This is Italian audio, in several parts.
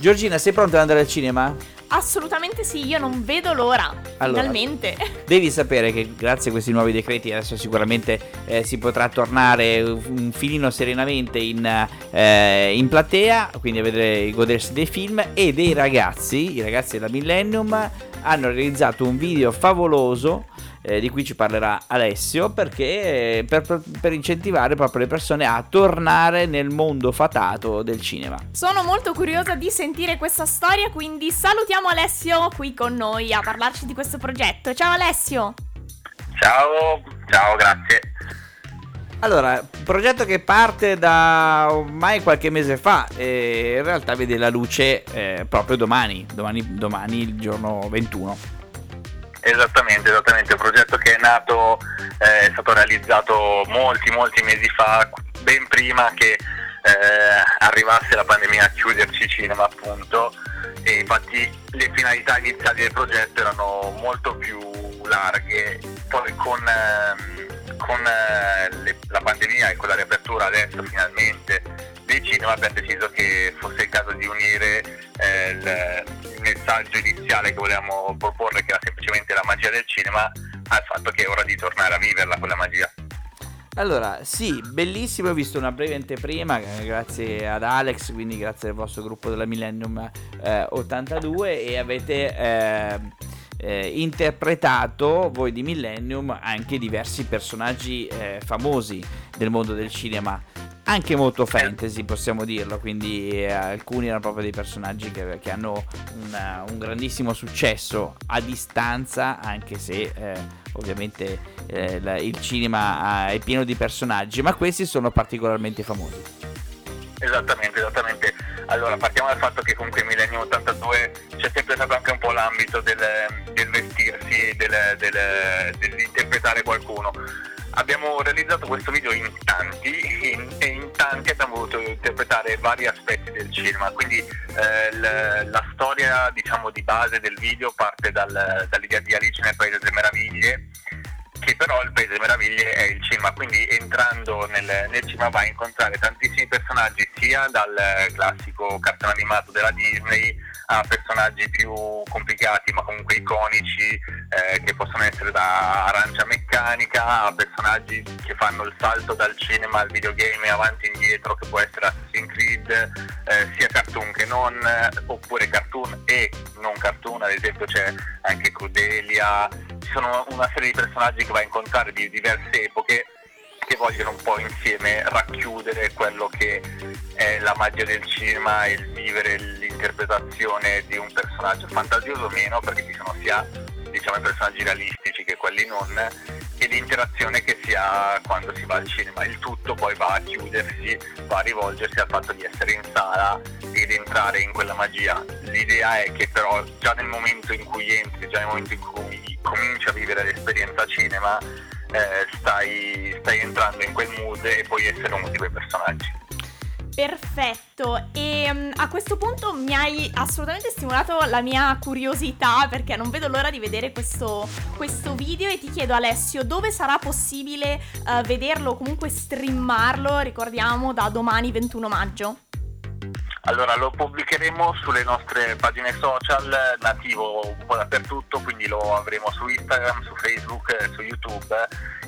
Giorgina, sei pronta ad andare al cinema? Assolutamente sì, io non vedo l'ora. Allora, finalmente devi sapere che grazie a questi nuovi decreti adesso sicuramente si potrà tornare un filino serenamente in platea, quindi a vedere, godersi dei film. E dei ragazzi, i ragazzi della Millennium hanno realizzato un video favoloso di cui ci parlerà Alessio, perché per incentivare proprio le persone a tornare nel mondo fatato del cinema. Sono molto curiosa di sentire questa storia, quindi salutiamo Alessio qui con noi a parlarci di questo progetto. Ciao Alessio! Ciao, grazie. Allora, progetto che parte da ormai qualche mese fa e in realtà vede la luce proprio domani il giorno 21. Esattamente, un progetto che è nato, è stato realizzato molti mesi fa, ben prima che arrivasse la pandemia a chiuderci il cinema, appunto, e infatti le finalità iniziali del progetto erano molto più larghe. Poi con la pandemia e con la riapertura adesso finalmente dei cinema abbiamo deciso che fosse il caso di unire il messaggio iniziale che volevamo proporre, che era semplicemente la magia del cinema, al fatto che è ora di tornare a viverla quella magia. Allora, sì, bellissimo, ho visto una breve anteprima, grazie ad Alex, quindi grazie al vostro gruppo della Millennium 82, e avete interpretato voi di Millennium anche diversi personaggi famosi del mondo del cinema, anche molto fantasy, possiamo dirlo, quindi alcuni erano proprio dei personaggi che hanno un grandissimo successo a distanza, anche se ovviamente il cinema è pieno di personaggi, ma questi sono particolarmente famosi. Esattamente. Allora, partiamo dal fatto che comunque in Millennium 82 c'è sempre stato anche un po' l'ambito del vestirsi, dell'interpretare qualcuno. Abbiamo realizzato questo video in tanti e in tanti abbiamo voluto interpretare vari aspetti del cinema, quindi la storia, diciamo, di base del video parte dall'idea di Alice nel Paese delle Meraviglie, che però il Paese delle Meraviglie è il cinema, quindi entrando nel cinema vai a incontrare tantissimi personaggi, sia dal classico cartone animato della Disney a personaggi più complicati ma comunque iconici, che possono essere da Arancia Meccanica a personaggi che fanno il salto dal cinema al videogame avanti e indietro, che può essere Assassin's Creed, sia cartoon che non, oppure cartoon e non cartoon. Ad esempio c'è anche Crudelia, ci sono una serie di personaggi che va a incontrare di diverse epoche che vogliono un po' insieme racchiudere quello che è la magia del cinema e il vivere l'interpretazione di un personaggio fantasioso o meno, perché ci sono sia, diciamo, i personaggi realistici che quelli non, e l'interazione che si ha quando si va al cinema. Il tutto poi va a chiudersi, va a rivolgersi al fatto di essere in sala ed entrare in quella magia. L'idea è che però già nel momento in cui entri, già nel momento in cui cominci a vivere l'esperienza cinema, stai entrando in quel mood e puoi essere uno di quei personaggi. Perfetto, e a questo punto mi hai assolutamente stimolato la mia curiosità, perché non vedo l'ora di vedere questo video. E ti chiedo, Alessio, dove sarà possibile vederlo o comunque streamarlo? Ricordiamo, da domani 21 maggio. Allora, lo pubblicheremo sulle nostre pagine social, nativo un po' dappertutto, quindi lo avremo su Instagram, su Facebook, su YouTube.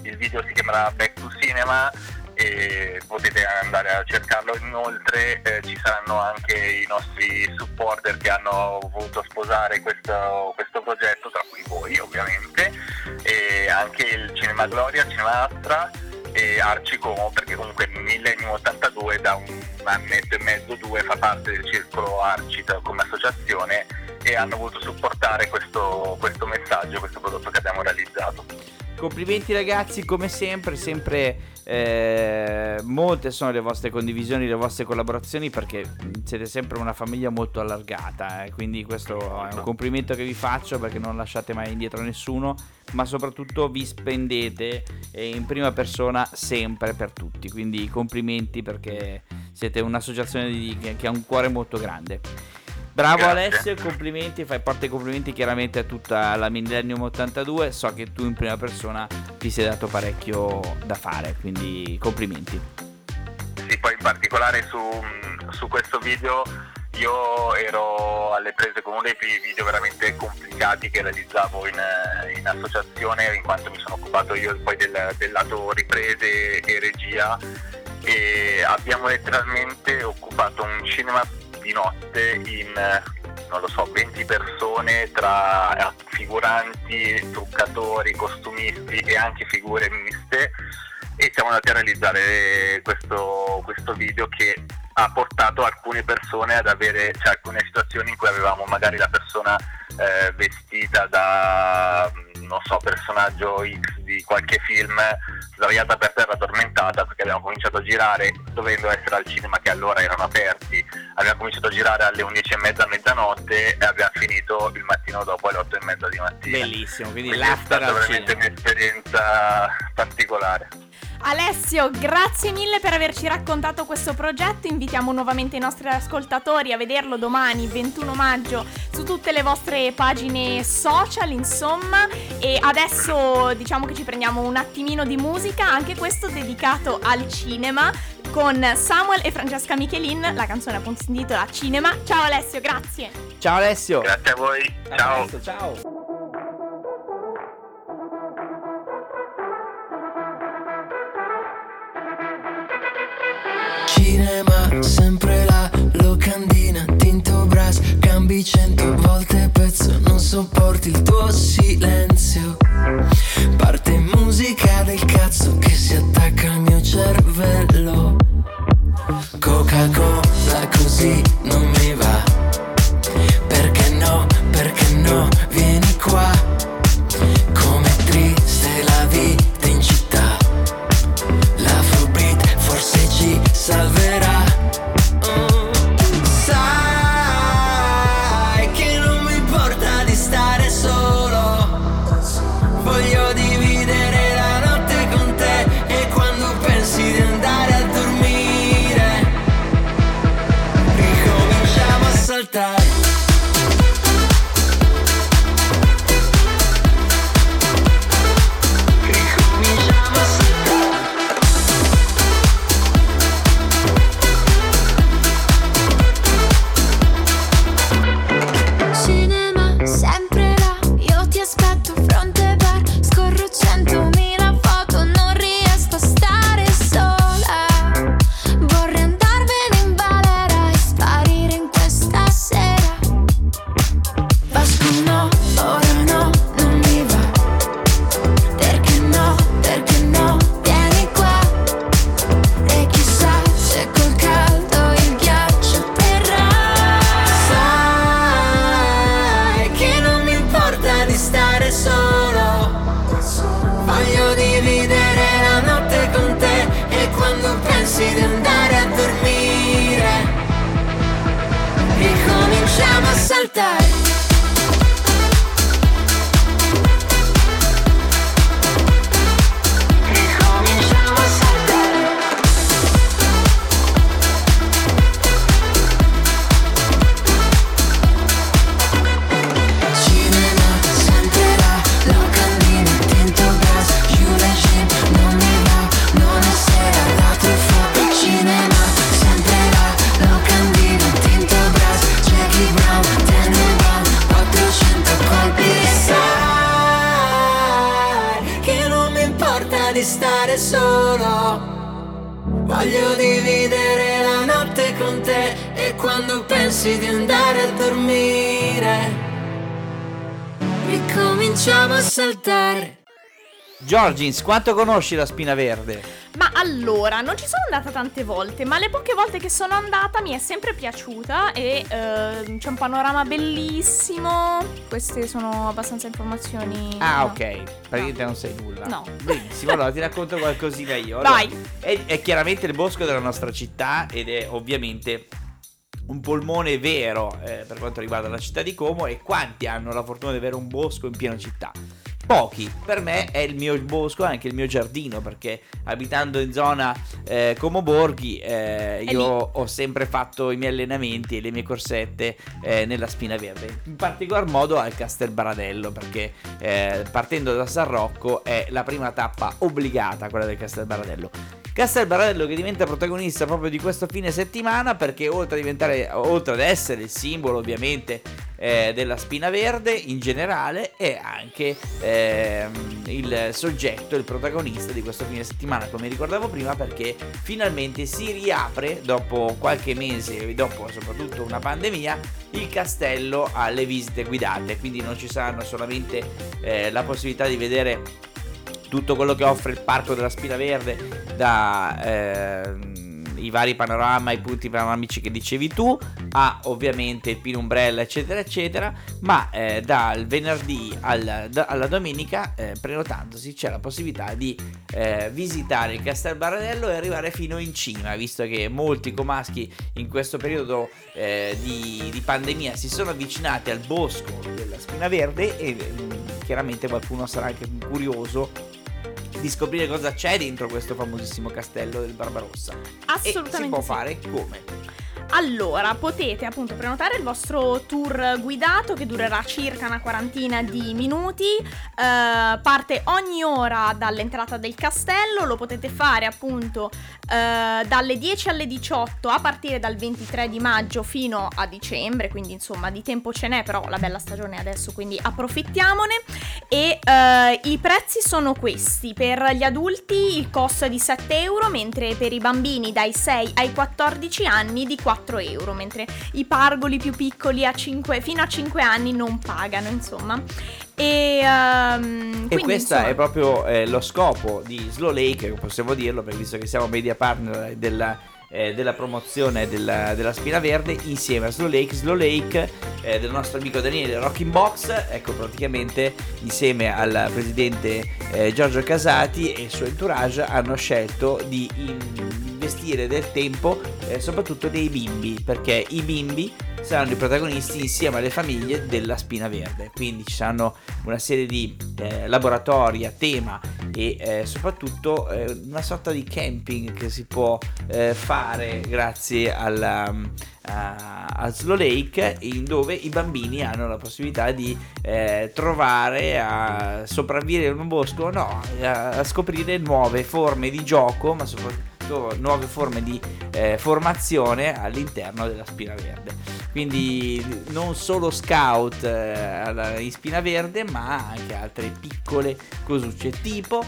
Il video si chiamerà Back to Cinema e potete andare a cercarlo. Inoltre ci saranno anche i nostri supporter che hanno voluto sposare questo progetto, tra cui voi ovviamente, e anche il Cinema Gloria, Cinema Astra e Arci Como, perché comunque Millennium 82 da un annetto e mezzo, due, fa parte del circolo Arci come associazione, e hanno voluto supportare questo messaggio, questo prodotto che abbiamo realizzato. Complimenti ragazzi, come sempre molte sono le vostre condivisioni, le vostre collaborazioni, perché siete sempre una famiglia molto allargata, quindi questo è un complimento che vi faccio, perché non lasciate mai indietro nessuno, ma soprattutto vi spendete in prima persona sempre per tutti, quindi complimenti, perché siete un'associazione che ha un cuore molto grande. Bravo Alessio, complimenti, fai parte dei complimenti chiaramente a tutta la Millennium 82, so che tu in prima persona ti sei dato parecchio da fare, quindi complimenti. Sì, poi in particolare su questo video io ero alle prese con uno dei video veramente complicati che realizzavo in associazione, in quanto mi sono occupato io poi del lato riprese e regia, e abbiamo letteralmente occupato un cinema di notte in, non lo so, 20 persone tra figuranti, truccatori, costumisti e anche figure miste, e siamo andati a realizzare questo video che ha portato alcune persone ad avere, cioè, alcune situazioni in cui avevamo magari la persona vestita da, non so, personaggio X di qualche film, sdraiata per terra addormentata, perché abbiamo cominciato a girare dovendo essere al cinema, che allora erano aperti, abbiamo cominciato a girare alle 11:30 a mezzanotte e abbiamo finito il mattino dopo alle 8:30 di mattina. Bellissimo, quindi è stata veramente un'esperienza particolare. Alessio, grazie mille per averci raccontato questo progetto. Invitiamo nuovamente i nostri ascoltatori a vederlo domani 21 maggio su tutte le vostre pagine social, insomma. E adesso diciamo che ci prendiamo un attimino di musica, anche questo dedicato al cinema, con Samuel e Francesca Michelin. La canzone appunto si intitola Cinema. Ciao Alessio, grazie. Ciao Alessio. Grazie a voi. Ciao. Alessio, ciao. Cinema, sempre la locandina, tinto brass, cambi 100 volte pezzo, non sopporti il tuo silenzio. Parte musica del cazzo che si attacca al mio cervello. Coca-Cola così non mi va. Perché no, vieni qua. Com'è triste la vita in città. La Forbid forse ci salverà. Sai che non mi importa di stare solo, voglio dividere la notte con te. E quando pensi di andare a dormire, ricominciamo a saltare. Giorgins, quanto conosci la Spina Verde? Ma allora, non ci sono andata tante volte, ma le poche volte che sono andata mi è sempre piaciuta e c'è un panorama bellissimo. Queste sono abbastanza informazioni. Ah, no. Ok, praticamente no. Non sai nulla. No. Benissimo, allora ti racconto qualcosina io. Allora, vai. È chiaramente il bosco della nostra città ed è ovviamente un polmone vero per quanto riguarda la città di Como. E quanti hanno la fortuna di avere un bosco in piena città? Pochi. Per me è il mio bosco, anche il mio giardino, perché abitando in zona Como Borghi io ho sempre fatto i miei allenamenti e le mie corsette nella Spina Verde, in particolar modo al Castel Baradello, perché partendo da San Rocco è la prima tappa obbligata, quella del Castel Baradello. Castel Baradello che diventa protagonista proprio di questo fine settimana, perché oltre ad essere il simbolo ovviamente della Spina Verde in generale, è anche il soggetto, il protagonista di questo fine settimana, come ricordavo prima, perché finalmente si riapre dopo qualche mese, dopo soprattutto una pandemia, il castello alle visite guidate, quindi non ci saranno solamente la possibilità di vedere tutto quello che offre il parco della Spina Verde, i vari panorama, i punti panoramici che dicevi tu, a ovviamente il Pin Umbrella eccetera eccetera, ma dal venerdì alla domenica prenotandosi c'è la possibilità di visitare il Castel Baradello e arrivare fino in cima, visto che molti comaschi in questo periodo di pandemia si sono avvicinati al bosco della Spina Verde e chiaramente qualcuno sarà anche curioso di scoprire cosa c'è dentro questo famosissimo castello del Barbarossa. Assolutamente. E si può fare come? Allora, potete appunto prenotare il vostro tour guidato che durerà circa una quarantina di minuti, parte ogni ora dall'entrata del castello, lo potete fare appunto dalle 10 alle 18 a partire dal 23 di maggio fino a dicembre, quindi insomma di tempo ce n'è, però la bella stagione è adesso, quindi approfittiamone. E i prezzi sono questi: per gli adulti il costo è di 7 euro, mentre per i bambini dai 6 ai 14 anni di 4 euro, mentre i pargoli più piccoli fino a 5 anni non pagano, insomma. E questo è proprio lo scopo di Slow Lake, possiamo dirlo, perché visto che siamo media partner della promozione della Spina Verde insieme a Slow Lake del nostro amico Daniele Rock in Box, ecco, praticamente insieme al presidente Giorgio Casati e il suo entourage hanno scelto di investire del tempo soprattutto dei bimbi, perché i bimbi saranno i protagonisti insieme alle famiglie della Spina Verde, quindi ci saranno una serie di laboratori a tema e soprattutto una sorta di camping che si può fare grazie a Slow Lake, dove i bambini hanno la possibilità di a sopravvivere in un bosco, a scoprire nuove forme di gioco, ma soprattutto nuove forme di formazione all'interno della Spina Verde, quindi non solo scout in Spina Verde, ma anche altre piccole cosucce tipo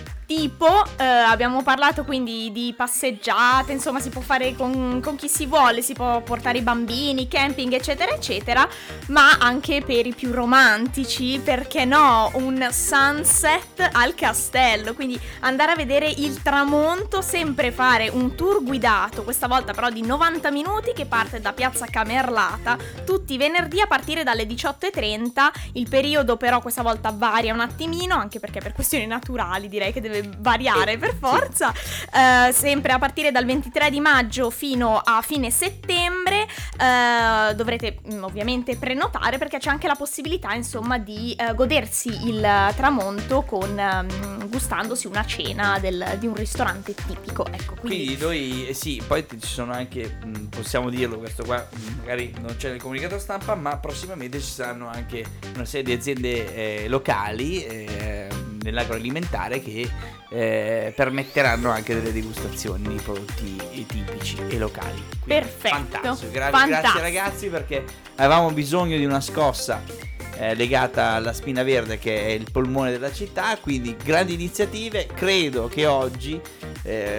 abbiamo parlato quindi di passeggiate, insomma si può fare con chi si vuole, si può portare i bambini, camping eccetera eccetera, ma anche per i più romantici, perché no, un sunset al castello, quindi andare a vedere il tramonto, sempre fare un tour guidato, questa volta però di 90 minuti che parte da Piazza Camerlata tutti i venerdì a partire dalle 18.30, il periodo però questa volta varia un attimino, anche perché per questioni naturali direi che deve variare per forza, sempre a partire dal 23 di maggio fino a fine settembre, dovrete ovviamente prenotare perché c'è anche la possibilità insomma di godersi il tramonto gustandosi una cena di un ristorante tipico, ecco, quindi noi sì, poi ci sono anche possiamo dirlo, questo qua magari non c'è nel comunicato stampa, ma prossimamente ci saranno anche una serie di aziende locali nell'agroalimentare che permetteranno anche delle degustazioni di prodotti tipici e locali. Quindi perfetto, fantastico. Grazie ragazzi, perché avevamo bisogno di una scossa legata alla Spina Verde, che è il polmone della città, quindi grandi iniziative. Credo che oggi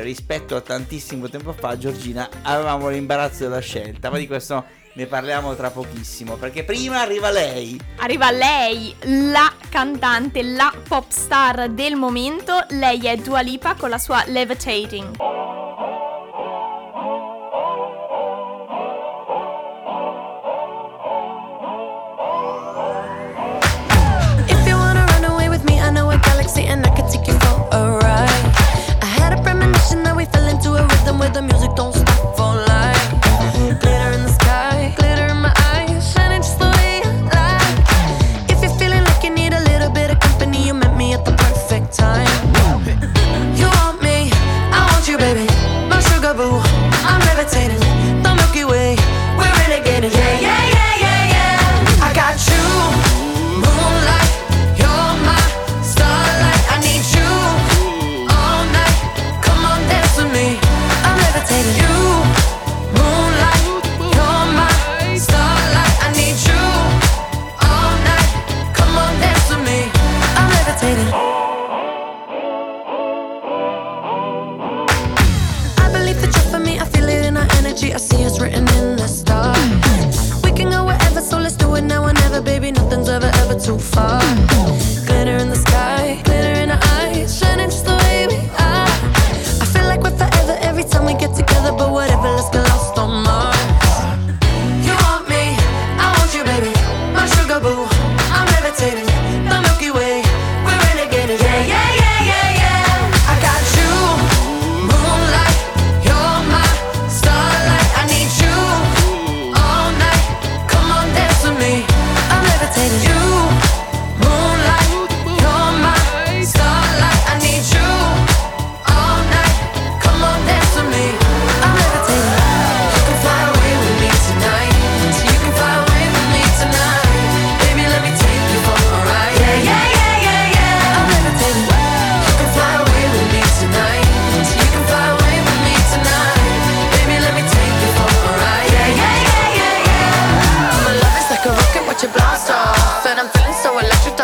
rispetto a tantissimo tempo fa, Giorgina, avevamo l'imbarazzo della scelta, ma di questo ne parliamo tra pochissimo, perché prima arriva lei, la cantante, la pop star del momento. Lei è Dua Lipa con la sua Levitating. If you wanna run away with me, I know a galaxy and I can take you for a ride. I had a premonition that we fell into a rhythm where the music don't stop for life. Glitter in the sky, glitter in my eyes, shining just the way I like. If you're feeling like you need a little bit of company, you met me at the perfect time. You want me, I want you, baby.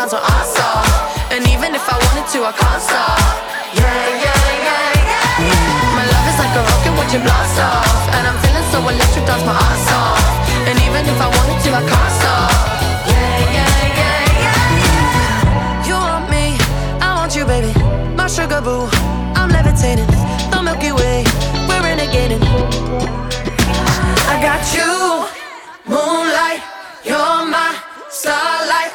sometimes when I stop. And even if I wanted to, I can't stop. Yeah, yeah, yeah, yeah, yeah. My love is like a rocket watching blast off. And I'm feeling so electric, that's my ass off. And even if I wanted to, I can't stop. Yeah, yeah, yeah, yeah, yeah. You want me, I want you, baby. My sugar boo, I'm levitating. The Milky Way, we're renegading. I got you, moonlight. You're my starlight,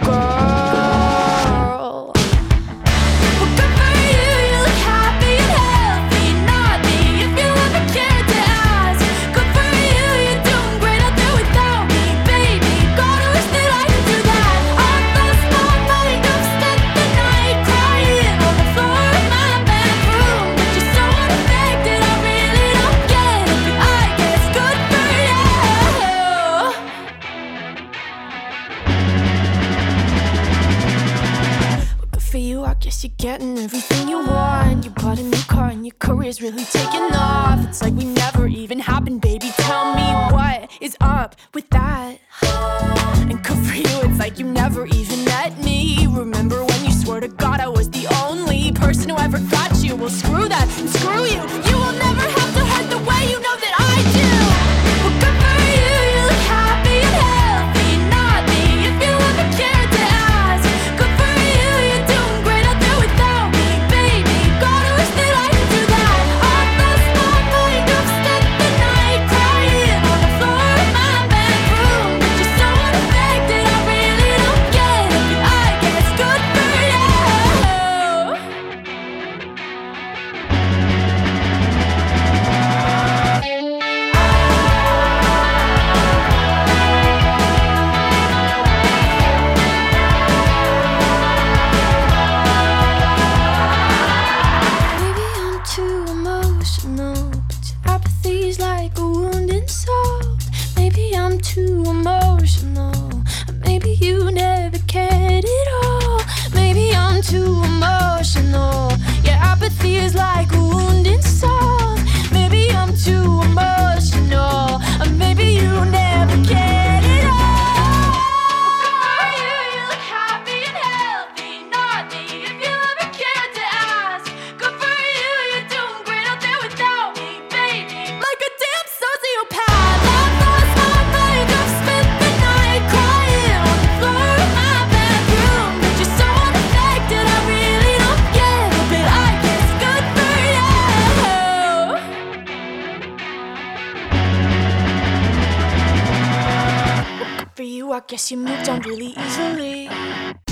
girl. You're getting everything you want. You bought a new car and your career's really taking off. It's like we never even happened, baby. Tell me what is up with that. And good for you, it's like you never even met me. Remember when you swore to God I was the only person who ever got you? Well, screw that and screw you. You will never have to hurt guess you moved on really easily.